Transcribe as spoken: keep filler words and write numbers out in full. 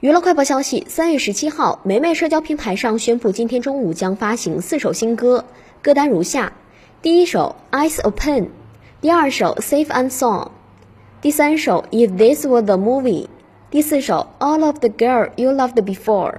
娱乐快报消息，三月十七号，霉霉社交平台上宣布，今天中午将发行四首新歌，歌单如下：第一首 Eyes Open， 第二首 Safe and Song， 第三首 If This Were the Movie， 第四首 All of the Girl You Loved Before。